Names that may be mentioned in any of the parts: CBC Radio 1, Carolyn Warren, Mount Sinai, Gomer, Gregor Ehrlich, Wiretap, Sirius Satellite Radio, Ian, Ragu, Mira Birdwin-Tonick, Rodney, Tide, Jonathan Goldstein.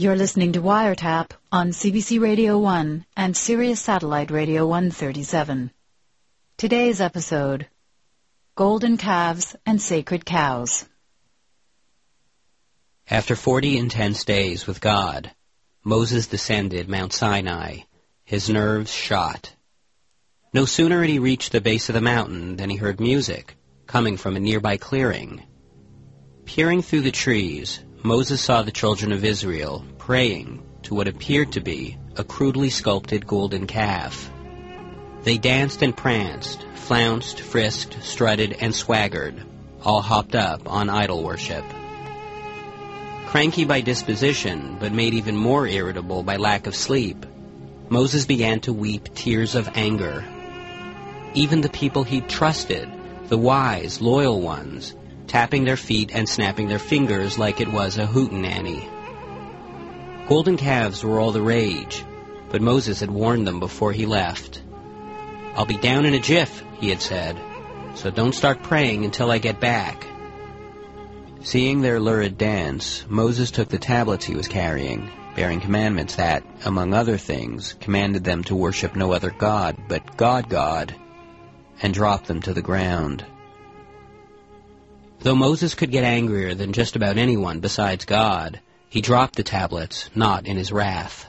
You're listening to Wiretap on CBC Radio 1 and Sirius Satellite Radio 137. Today's episode, Golden Calves and Sacred Cows. After 40 intense days with God, Moses descended Mount Sinai, his nerves shot. No sooner had he reached the base of the mountain than he heard music coming from a nearby clearing. Peering through the trees, Moses saw the children of Israel praying to what appeared to be a crudely sculpted golden calf. They danced and pranced, flounced, frisked, strutted, and swaggered, all hopped up on idol worship. Cranky by disposition, but made even more irritable by lack of sleep, Moses began to weep tears of anger. Even the people he trusted, the wise, loyal ones, tapping their feet and snapping their fingers like it was a hootenanny. Golden calves were all the rage, but Moses had warned them before he left. "I'll be down in a jiff," he had said, "so don't start praying until I get back." Seeing their lurid dance, Moses took the tablets he was carrying, bearing commandments that, among other things, commanded them to worship no other god but God, and dropped them to the ground. Though Moses could get angrier than just about anyone besides God, he dropped the tablets, not in his wrath.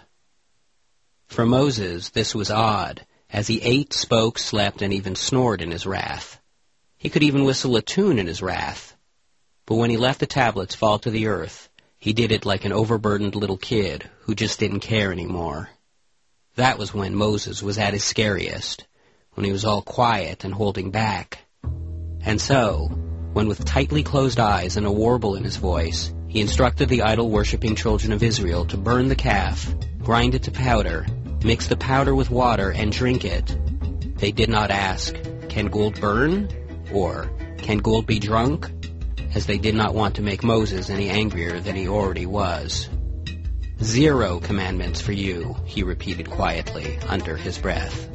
For Moses, this was odd, as he ate, spoke, slept, and even snored in his wrath. He could even whistle a tune in his wrath. But when he let the tablets fall to the earth, he did it like an overburdened little kid who just didn't care anymore. That was when Moses was at his scariest, when he was all quiet and holding back. And so, when with tightly closed eyes and a warble in his voice, he instructed the idol-worshipping children of Israel to burn the calf, grind it to powder, mix the powder with water, and drink it. They did not ask, "Can gold burn?" or "Can gold be drunk?" as they did not want to make Moses any angrier than he already was. "Zero commandments for you," he repeated quietly under his breath.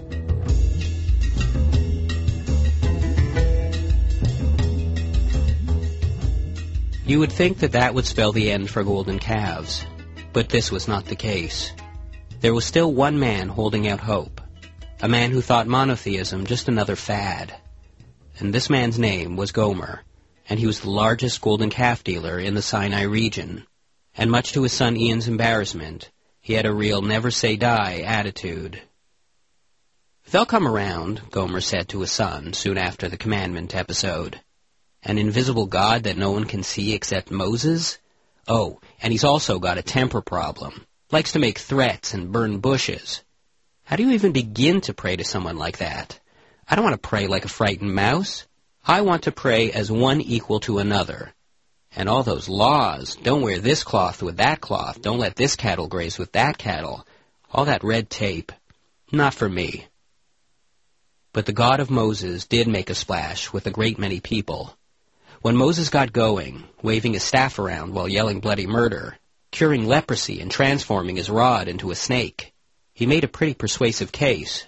You would think that that would spell the end for golden calves, but this was not the case. There was still one man holding out hope, a man who thought monotheism just another fad. And this man's name was Gomer, and he was the largest golden calf dealer in the Sinai region. And much to his son Ian's embarrassment, he had a real never-say-die attitude. "They'll come around," Gomer said to his son soon after the commandment episode. "An invisible god that no one can see except Moses? Oh, and he's also got a temper problem. Likes to make threats and burn bushes. How do you even begin to pray to someone like that? I don't want to pray like a frightened mouse. I want to pray as one equal to another. And all those laws, don't wear this cloth with that cloth, don't let this cattle graze with that cattle, all that red tape, not for me." But the God of Moses did make a splash with a great many people. When Moses got going, waving his staff around while yelling bloody murder, curing leprosy and transforming his rod into a snake, he made a pretty persuasive case.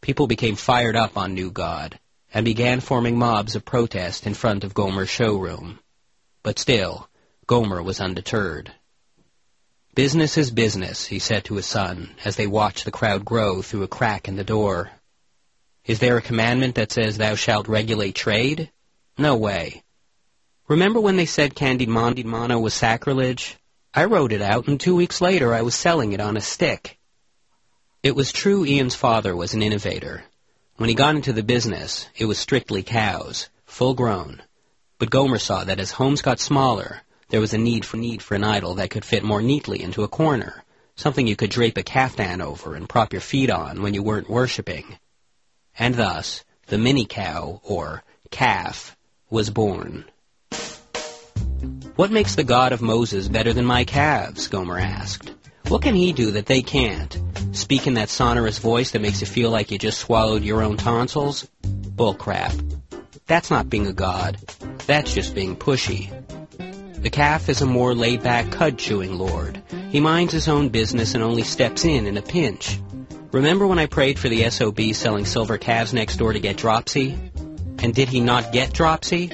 People became fired up on new God and began forming mobs of protest in front of Gomer's showroom. But still, Gomer was undeterred. "Business is business," he said to his son as they watched the crowd grow through a crack in the door. "Is there a commandment that says thou shalt regulate trade? No way. Remember when they said candied mano was sacrilege? I wrote it out, and 2 weeks later I was selling it on a stick." It was true Ian's father was an innovator. When he got into the business, it was strictly cows, full-grown. But Gomer saw that as homes got smaller, there was a need for an idol that could fit more neatly into a corner, something you could drape a caftan over and prop your feet on when you weren't worshipping. And thus, the mini-cow, or calf, was born. "What makes the God of Moses better than my calves?" Gomer asked. "What can he do that they can't? Speak in that sonorous voice that makes you feel like you just swallowed your own tonsils? Bullcrap. That's not being a god. That's just being pushy. The calf is a more laid-back, cud-chewing lord. He minds his own business and only steps in a pinch. Remember when I prayed for the SOB selling silver calves next door to get dropsy? And did he not get dropsy?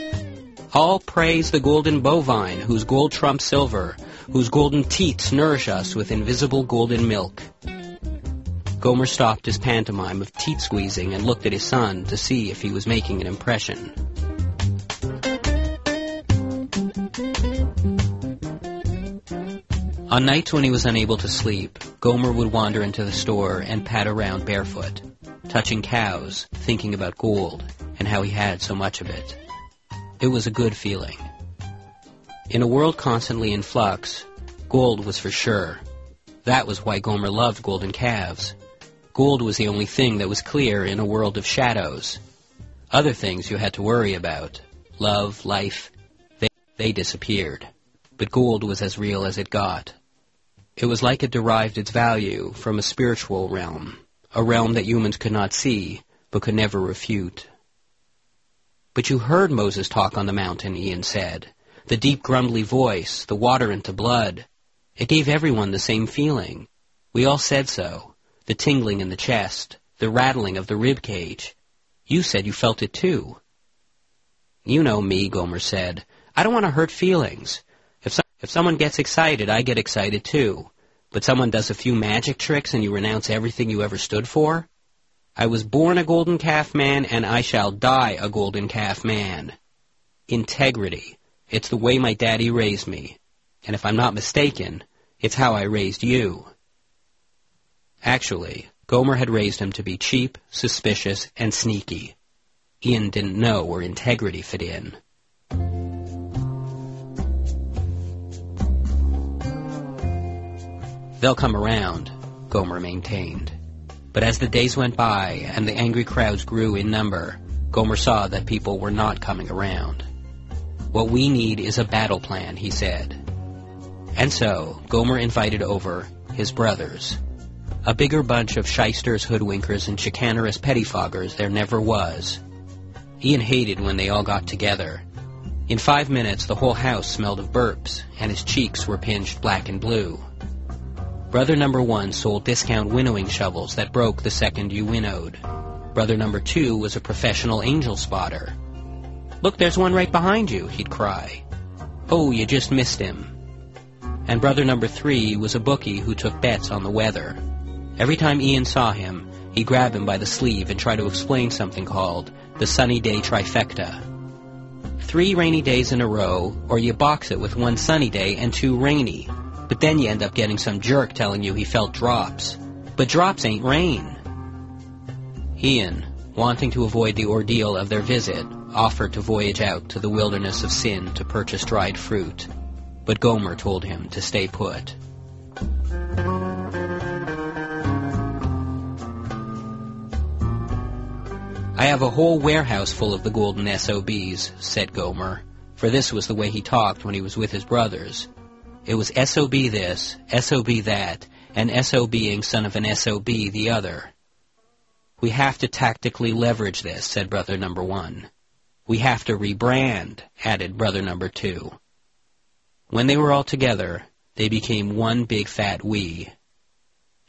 All praise the golden bovine, whose gold trumps silver, whose golden teats nourish us with invisible golden milk. Gomer stopped his pantomime of teat squeezing and looked at his son to see if he was making an impression. On nights when he was unable to sleep, Gomer would wander into the store and pat around barefoot, touching cows, thinking about gold, and how he had so much of it. It was a good feeling. In a world constantly in flux, gold was for sure. That was why Gomer loved golden calves. Gold was the only thing that was clear in a world of shadows. Other things you had to worry about, love, life, they disappeared. But gold was as real as it got. It was like it derived its value from a spiritual realm, a realm that humans could not see, but could never refute. But you heard Moses talk on the mountain, Ian said. The deep grumbly voice, the water into blood. It gave everyone the same feeling. We all said so. The tingling in the chest, the rattling of the rib cage. You said you felt it too. You know me, Gomer said. I don't want to hurt feelings. If someone gets excited, I get excited too. But someone does a few magic tricks and you renounce everything you ever stood for? I was born a golden calf man and I shall die a golden calf man. Integrity. It's the way my daddy raised me. And if I'm not mistaken, it's how I raised you. Actually, Gomer had raised him to be cheap, suspicious, and sneaky. Ian didn't know where integrity fit in. They'll come around, Gomer maintained. But as the days went by and the angry crowds grew in number, Gomer saw that people were not coming around. What we need is a battle plan, he said. And so, Gomer invited over his brothers. A bigger bunch of shysters, hoodwinkers, and chicanerous pettifoggers there never was. Ian hated when they all got together. In 5 minutes, the whole house smelled of burps, and his cheeks were pinched black and blue. Brother number one sold discount winnowing shovels that broke the second you winnowed. Brother number two was a professional angel spotter. "Look, there's one right behind you," he'd cry. "Oh, you just missed him." And brother number three was a bookie who took bets on the weather. Every time Ian saw him, he'd grab him by the sleeve and try to explain something called the sunny day trifecta. 3 rainy days in a row, or you box it with 1 sunny day and 2 rainy. But then you end up getting some jerk telling you he felt drops. But drops ain't rain. Ian, wanting to avoid the ordeal of their visit, offered to voyage out to the wilderness of sin to purchase dried fruit. But Gomer told him to stay put. "I have a whole warehouse full of the golden SOBs," said Gomer, for this was the way he talked when he was with his brothers. It was SOB this, SOB that, and SOBing son of an SOB the other. "We have to tactically leverage this," said brother number one. "We have to rebrand," added brother number two. When they were all together, they became one big fat we.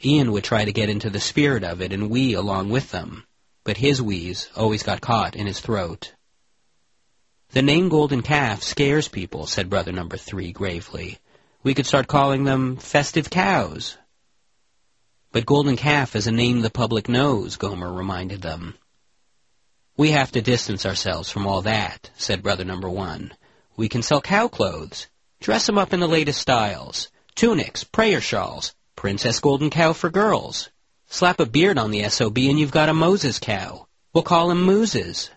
Ian would try to get into the spirit of it and we along with them, but his we's always got caught in his throat. "The name Golden Calf scares people," said brother number three gravely. "We could start calling them festive cows." "But Golden Calf is a name the public knows," Gomer reminded them. "We have to distance ourselves from all that," said brother number one. "We can sell cow clothes. Dress them up in the latest styles. Tunics, prayer shawls, Princess Golden Cow for girls. Slap a beard on the SOB and you've got a Moses cow. We'll call him Mooses."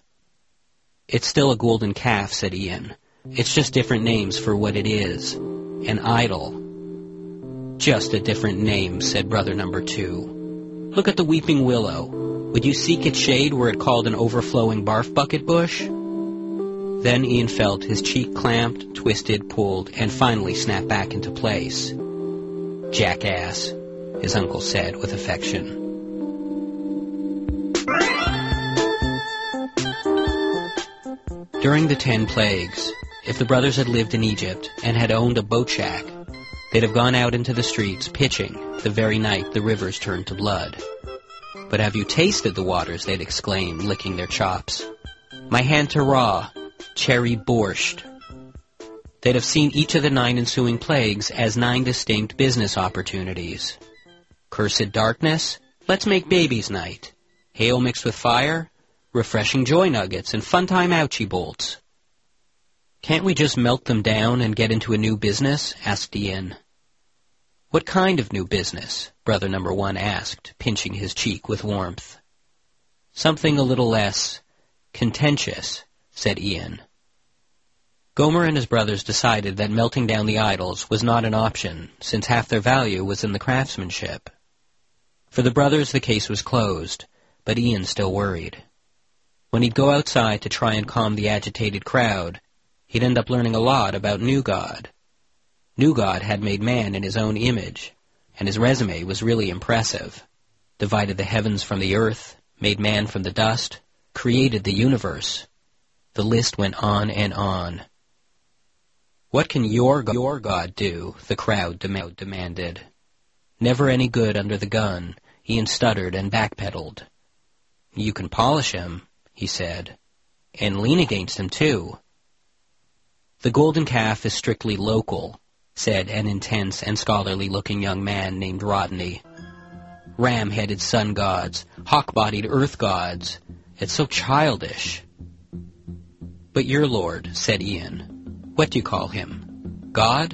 "It's still a golden calf," said Ian. "It's just different names for what it is. An idol." "Just a different name," said brother number two. "Look at the weeping willow. Would you seek its shade were it called an overflowing barf bucket bush?" Then Ian felt his cheek clamped, twisted, pulled, and finally snapped back into place. "Jackass," his uncle said with affection. During the 10 plagues, if the brothers had lived in Egypt and had owned a boat shack, they'd have gone out into the streets pitching the very night the rivers turned to blood. "But have you tasted the waters?" they'd exclaim, licking their chops. "My hand to raw. Cherry borscht." that have seen each of the 9 ensuing plagues as 9 distinct business opportunities. Cursed darkness, let's make babies night. Hail mixed with fire, refreshing joy nuggets, and funtime ouchie bolts. Can't we just melt them down and get into a new business? Asked Ian. What kind of new business? Brother number 1 asked, pinching his cheek with warmth. Something a little less contentious, said Ian. Gomer and his brothers decided that melting down the idols was not an option, since half their value was in the craftsmanship. For the brothers the case was closed, but Ian still worried. When he'd go outside to try and calm the agitated crowd, he'd end up learning a lot about New God. New God had made man in his own image, and his resume was really impressive. Divided the heavens from the earth, made man from the dust, created the universe. The list went on and on. What can your God do? The crowd demanded. Never any good under the gun, Ian stuttered and backpedaled. You can polish him, he said, and lean against him too. The golden calf is strictly local, said an intense and scholarly-looking young man named Rodney. Ram-headed sun gods, hawk-bodied earth gods. It's so childish. But your lord, said Ian. What do you call him? God?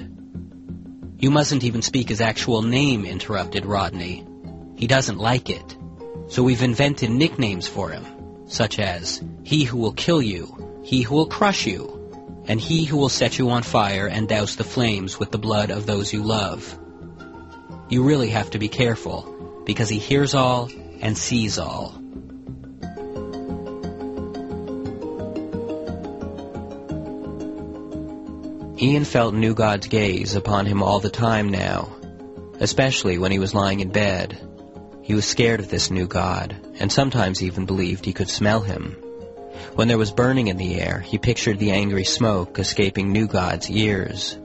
You mustn't even speak his actual name, interrupted Rodney. He doesn't like it. So we've invented nicknames for him, such as He Who Will Kill You, He Who Will Crush You, and He Who Will Set You on Fire and Douse the Flames with the Blood of Those You Love. You really have to be careful, because he hears all and sees all. Ian felt New God's gaze upon him all the time now, especially when he was lying in bed. He was scared of this New God, and sometimes even believed he could smell him. When there was burning in the air, he pictured the angry smoke escaping New God's ears.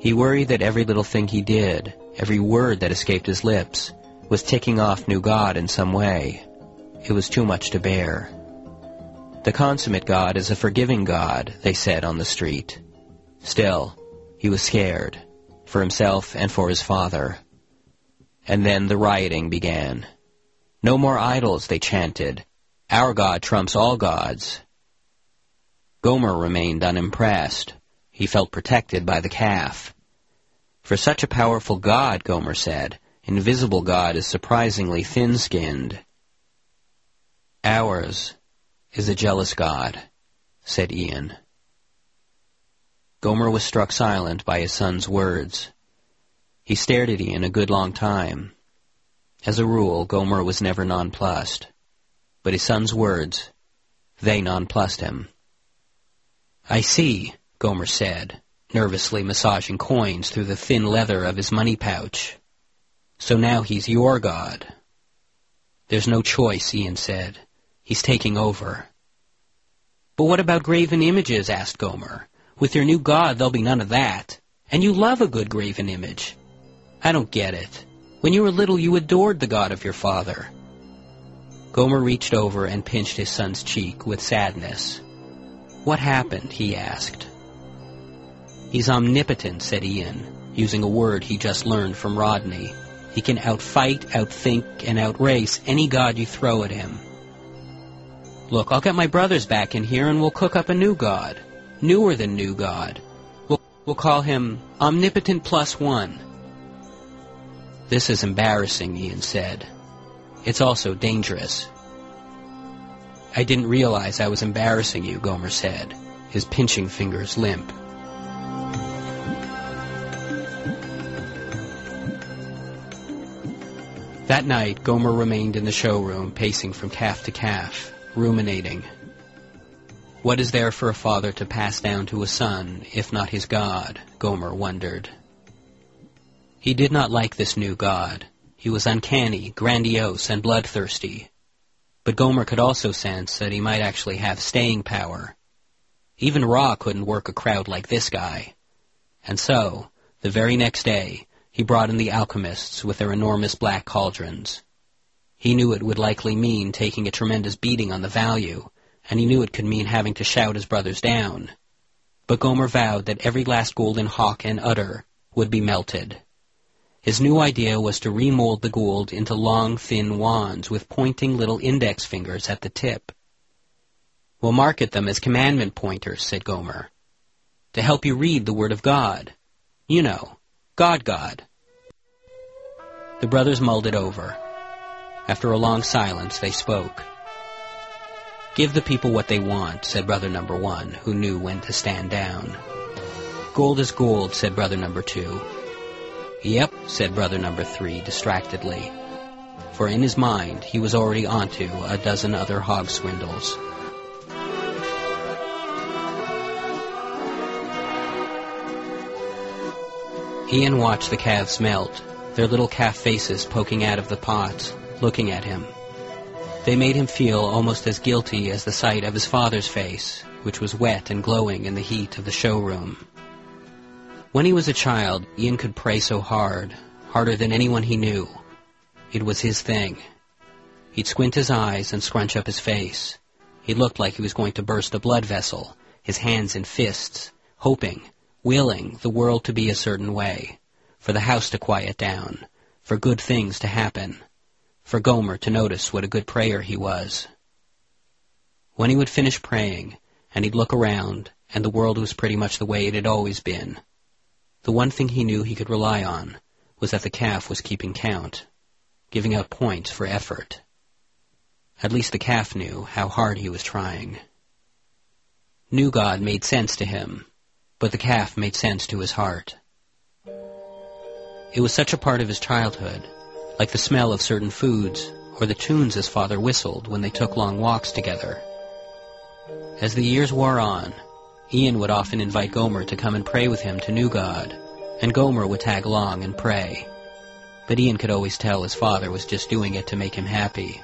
He worried that every little thing he did, every word that escaped his lips, was ticking off New God in some way. It was too much to bear. The consummate God is a forgiving God, they said on the street. Still, he was scared, for himself and for his father. And then the rioting began. No more idols, they chanted. Our God trumps all gods. Gomer remained unimpressed. He felt protected by the calf. For such a powerful God, Gomer said, invisible God is surprisingly thin-skinned. Ours is a jealous God, said Ian. Gomer was struck silent by his son's words. He stared at Ian a good long time. As a rule, Gomer was never nonplussed. But his son's words, they nonplussed him. I see, Gomer said, nervously massaging coins through the thin leather of his money pouch. So now he's your God. There's no choice, Ian said. He's taking over. But what about graven images? Asked Gomer. With your new God, there'll be none of that. And you love a good graven image. I don't get it. When you were little, you adored the God of your father. Gomer reached over and pinched his son's cheek with sadness. What happened? He asked. He's omnipotent, said Ian, using a word he just learned from Rodney. He can outfight, outthink, and outrace any god you throw at him. Look, I'll get my brothers back in here and we'll cook up a new god. Newer than New God. We'll call him Omnipotent +1. This is embarrassing, Ian said. It's also dangerous. I didn't realize I was embarrassing you, Gomer said, his pinching fingers limp. That night, Gomer remained in the showroom, pacing from calf to calf, ruminating. What is there for a father to pass down to a son, if not his God? Gomer wondered. He did not like this new God. He was uncanny, grandiose, and bloodthirsty. But Gomer could also sense that he might actually have staying power. Even Ra couldn't work a crowd like this guy. And so, the very next day, he brought in the alchemists with their enormous black cauldrons. He knew it would likely mean taking a tremendous beating on the value, and he knew it could mean having to shout his brothers down. but Gomer vowed that every last Gould in Hawk and Udder would be melted. His new idea was to remold the Gould into long, thin wands with pointing little index fingers at the tip. "We'll market them as commandment pointers," said Gomer, "to help you read the Word of God. You know, God. The brothers mulled it over. After a long silence, they spoke. "Give the people what they want," said brother number one, who knew when to stand down. "Gold is gold," said brother number two. "Yep," said brother number three, distractedly, for in his mind he was already onto a dozen other hog swindles. Ian watched the calves melt, their little calf faces poking out of the pots, looking at him. They made him feel almost as guilty as the sight of his father's face, which was wet and glowing in the heat of the showroom. When he was a child, Ian could pray so hard, harder than anyone he knew. It was his thing. He'd squint his eyes and scrunch up his face. He looked like he was going to burst a blood vessel, his hands in fists, hoping, willing the world to be a certain way, for the house to quiet down, for good things to happen, for Gomer to notice what a good prayer he was. When he would finish praying, and he'd look around, and the world was pretty much the way it had always been. The one thing he knew he could rely on was that the calf was keeping count, giving out points for effort. At least the calf knew how hard he was trying. New God made sense to him, but the calf made sense to his heart. It was such a part of his childhood, like the smell of certain foods, or the tunes his father whistled when they took long walks together. As the years wore on, Ian would often invite Gomer to come and pray with him to New God, and Gomer would tag along and pray. But Ian could always tell his father was just doing it to make him happy.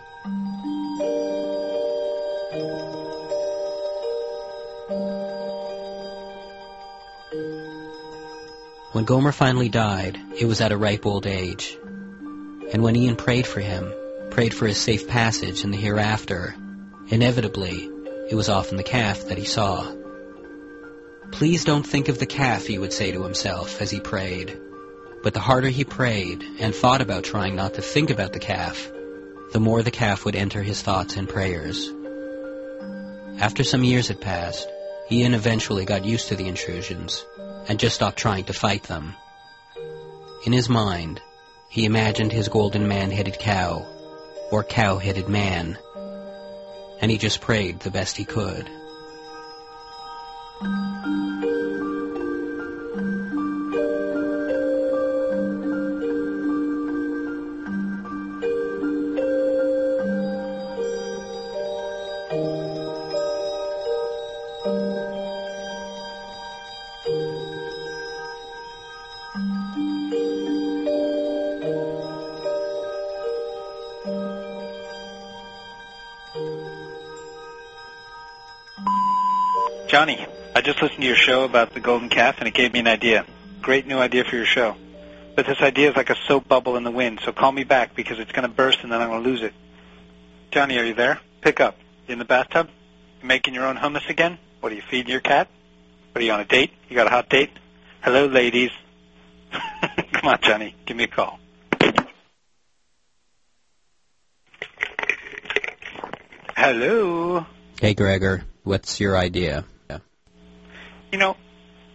When Gomer finally died, it was at a ripe old age. And when Ian prayed for him, prayed for his safe passage in the hereafter, inevitably, it was often the calf that he saw. "Please don't think of the calf," he would say to himself as he prayed. But the harder he prayed and thought about trying not to think about the calf, the more the calf would enter his thoughts and prayers. After some years had passed, Ian eventually got used to the intrusions and just stopped trying to fight them. In his mind, he imagined his golden man-headed cow, or cow-headed man, and he just prayed the best he could. "Johnny, I just listened to your show about the golden calf, and it gave me an idea. Great new idea for your show. But this idea is like a soap bubble in the wind, so call me back, because it's going to burst, and then I'm going to lose it. Johnny, are you there? Pick up. You in the bathtub? You making your own hummus again? What, are you feeding your cat? What, are you on a date? You got a hot date? Hello, ladies." "Come on, Johnny. Give me a call." "Hello." "Hey, Gregor. What's your idea?" "You know,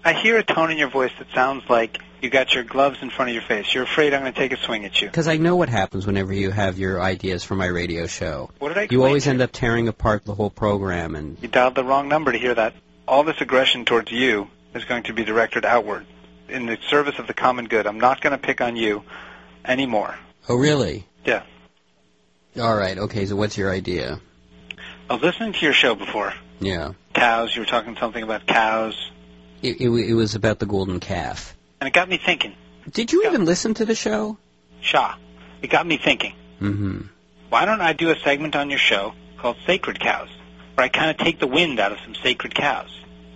I hear a tone in your voice that sounds like you got your gloves in front of your face. You're afraid I'm going to take a swing at you." "Because I know what happens whenever you have your ideas for my radio show. What did I You always end up tearing apart the whole program and..." "You dialed the wrong number to hear that. All this aggression towards you is going to be directed outward. In the service of the common good, I'm not going to pick on you anymore." "Oh, really?" "Yeah." "All right, okay, so what's your idea?" "I was listening to your show before." "Yeah." "Cows, you were talking something about cows." It was about the golden calf. "And it got me thinking." "Did you even listen to the show?" "Sha. It got me thinking." "Mm-hmm. Why don't I do a segment on your show called Sacred Cows, where I kind of take the wind out of some sacred cows?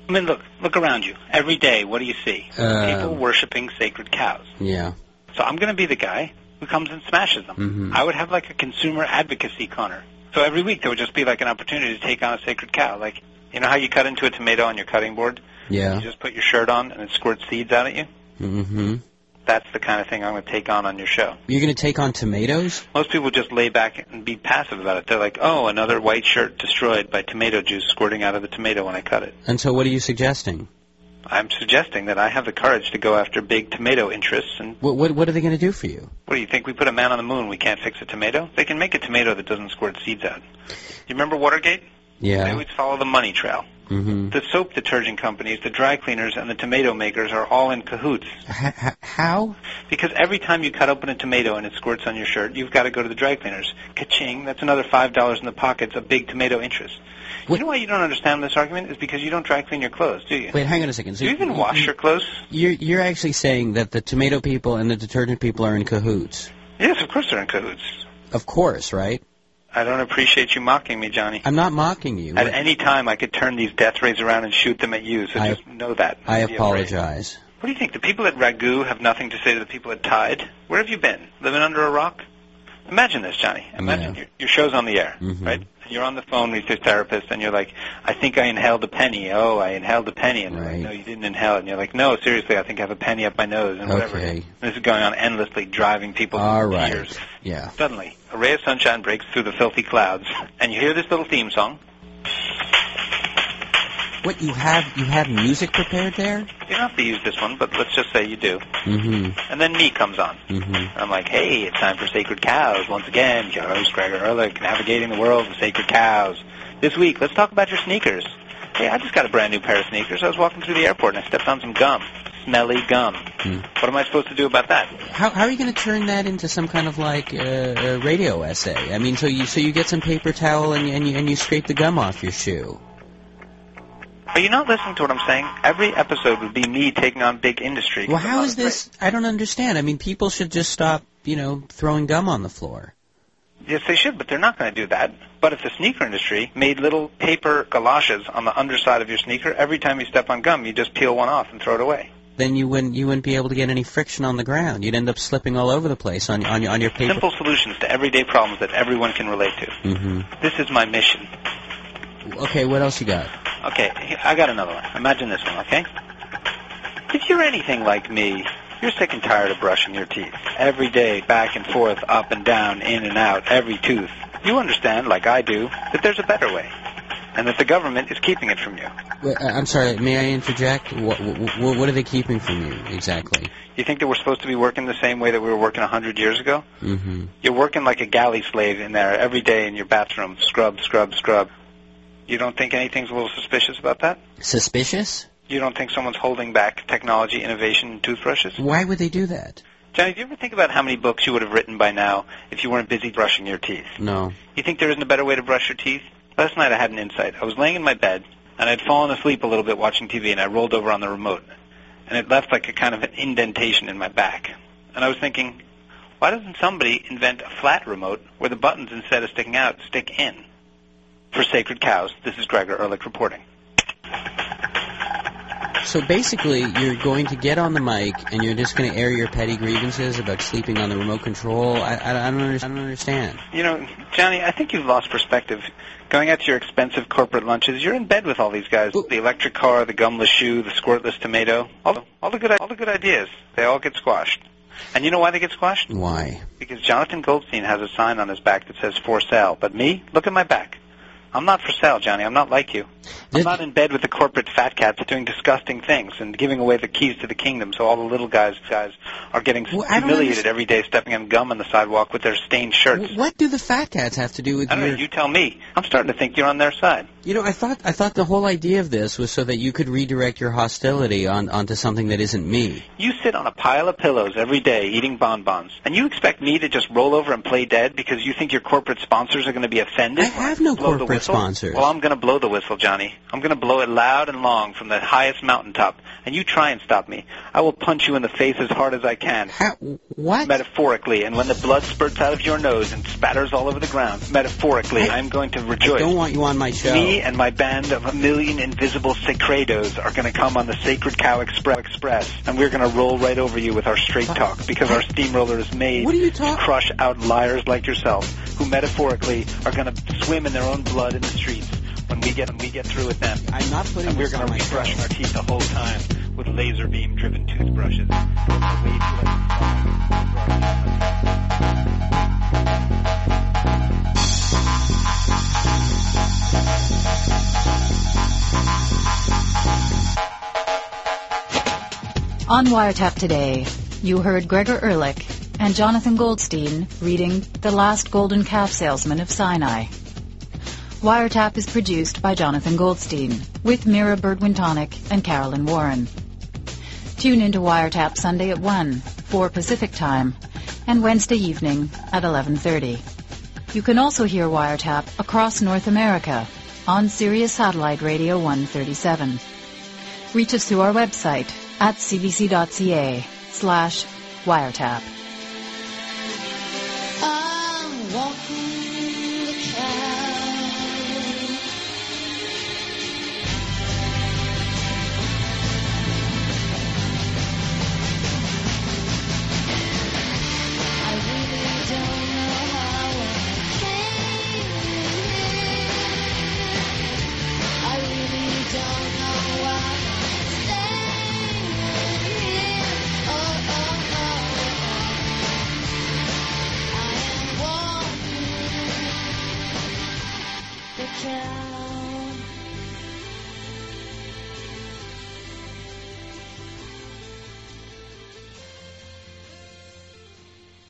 I mean, look around you. Every day, what do you see? People worshiping sacred cows." "Yeah." "So I'm going to be the guy who comes and smashes them." "Mm-hmm." "I would have like a consumer advocacy corner. So every week there would just be like an opportunity to take on a sacred cow. Like, you know how you cut into a tomato on your cutting board? Yeah. You just put your shirt on and it squirts seeds out at you. Mm-hmm. That's the kind of thing I'm going to take on your show. You're going to take on tomatoes? Most people just lay back and be passive about it. They're like, oh, another white shirt destroyed by tomato juice squirting out of the tomato when I cut it. And so what are you suggesting? I'm suggesting that I have the courage to go after big tomato interests. And what are they going to do for you? What do you think? We put a man on the moon, we can't fix a tomato? They can make a tomato that doesn't squirt seeds out. Do you remember Watergate? Yeah. They would follow the money trail. Mm-hmm. The soap detergent companies, the dry cleaners, and the tomato makers are all in cahoots. How? Because every time you cut open a tomato and it squirts on your shirt, you've got to go to the dry cleaners. Ka-ching, that's another $5 in the pockets of big tomato interest. What? You know why you don't understand this argument? Is because you don't dry clean your clothes, do you? Wait, hang on a second. So do you even wash your clothes? You're actually saying that the tomato people and the detergent people are in cahoots. Yes, of course they're in cahoots. Of course, right? I don't appreciate you mocking me, Johnny. I'm not mocking you. At any time, I could turn these death rays around and shoot them at you, so just know that. I apologize. What do you think? The people at Ragu have nothing to say to the people at Tide? Where have you been? Living under a rock? Imagine this, Johnny. Imagine your show's on the air, mm-hmm. right? You're on the phone with your therapist, and you're like, I think I inhaled a penny. Oh, I inhaled a penny. And they're like, no, you didn't inhale it. And you're like, no, seriously, I think I have a penny up my nose and whatever. And this is going on endlessly, driving people to tears. Yeah. Suddenly, a ray of sunshine breaks through the filthy clouds, and you hear this little theme song. What, you have music prepared there? You don't have to use this one, but let's just say you do. Mm-hmm. And then me comes on. Mm-hmm. And I'm like, hey, it's time for Sacred Cows. Once again, your host, Gregor Ehrlich, navigating the world of Sacred Cows. This week, let's talk about your sneakers. Hey, I just got a brand new pair of sneakers. I was walking through the airport and I stepped on some gum. Smelly gum. Mm. What am I supposed to do about that? How are you going to turn that into some kind of, like, radio essay? I mean, so you get some paper towel and you scrape the gum off your shoe. Are you not listening to what I'm saying? Every episode would be me taking on big industry. Well, how is this? I don't understand. I mean, people should just stop, throwing gum on the floor. Yes, they should, but they're not going to do that. But if the sneaker industry made little paper galoshes on the underside of your sneaker, every time you step on gum, you just peel one off and throw it away. Then you wouldn't be able to get any friction on the ground. You'd end up slipping all over the place on your paper. Simple solutions to everyday problems that everyone can relate to. Mm-hmm. This is my mission. Okay, what else you got? Okay, I got another one. Imagine this one, okay? If you're anything like me, you're sick and tired of brushing your teeth. Every day, back and forth, up and down, in and out, every tooth. You understand, like I do, that there's a better way, and that the government is keeping it from you. I'm sorry, may I interject? What are they keeping from you, exactly? You think that we're supposed to be working the same way that we were working 100 years ago? Mm-hmm. You're working like a galley slave in there every day in your bathroom, scrub, scrub, scrub. You don't think anything's a little suspicious about that? Suspicious? You don't think someone's holding back technology, innovation, and toothbrushes? Why would they do that? Johnny, do you ever think about how many books you would have written by now if you weren't busy brushing your teeth? No. You think there isn't a better way to brush your teeth? Last night I had an insight. I was laying in my bed, and I'd fallen asleep a little bit watching TV, and I rolled over on the remote, and it left like a kind of an indentation in my back. And I was thinking, why doesn't somebody invent a flat remote where the buttons, instead of sticking out, stick in? For Sacred Cows, this is Gregor Ehrlich reporting. So basically, you're going to get on the mic and you're just going to air your petty grievances about sleeping on the remote control. I don't understand. You know, Johnny, I think you've lost perspective. Going out to your expensive corporate lunches, you're in bed with all these guys. Ooh. The electric car, the gumless shoe, the squirtless tomato, all the good ideas. They all get squashed. And you know why they get squashed? Why? Because Jonathan Goldstein has a sign on his back that says for sale. But me, look at my back. I'm not for sale, Johnny. I'm not like you. I'm not in bed with the corporate fat cats doing disgusting things and giving away the keys to the kingdom so all the little guys are getting humiliated every day, stepping on gum on the sidewalk with their stained shirts. What do the fat cats have to do with I don't know. You tell me. I'm starting to think you're on their side. You know, I thought the whole idea of this was so that you could redirect your hostility onto something that isn't me. You sit on a pile of pillows every day eating bonbons, and you expect me to just roll over and play dead because you think your corporate sponsors are going to be offended? I have no corporate sponsors. Well, I'm going to blow the whistle, Johnny. I'm going to blow it loud and long from the highest mountaintop, and you try and stop me. I will punch you in the face as hard as I can. How, what? Metaphorically, and when the blood spurts out of your nose and spatters all over the ground, metaphorically, I'm going to rejoice. I don't want you on my show. Me and my band of 1 million invisible sacrados are going to come on the Sacred Cow Express, and we're going to roll right over you with our straight talk, because our steamroller is made to crush out liars like yourself, who metaphorically are going to swim in their own blood in the streets. When and we get through with them. I'm not putting. And we're going to be brushing our teeth the whole time with laser beam driven toothbrushes. On Wiretap today, you heard Gregor Ehrlich and Jonathan Goldstein reading The Last Golden Calf Salesman of Sinai. Wiretap is produced by Jonathan Goldstein with Mira Birdwin-Tonick and Carolyn Warren. Tune into Wiretap Sunday at 1, 4 Pacific Time, and Wednesday evening at 11:30. You can also hear Wiretap across North America on Sirius Satellite Radio 137. Reach us through our website at cbc.ca/wiretap. I'm walking the track.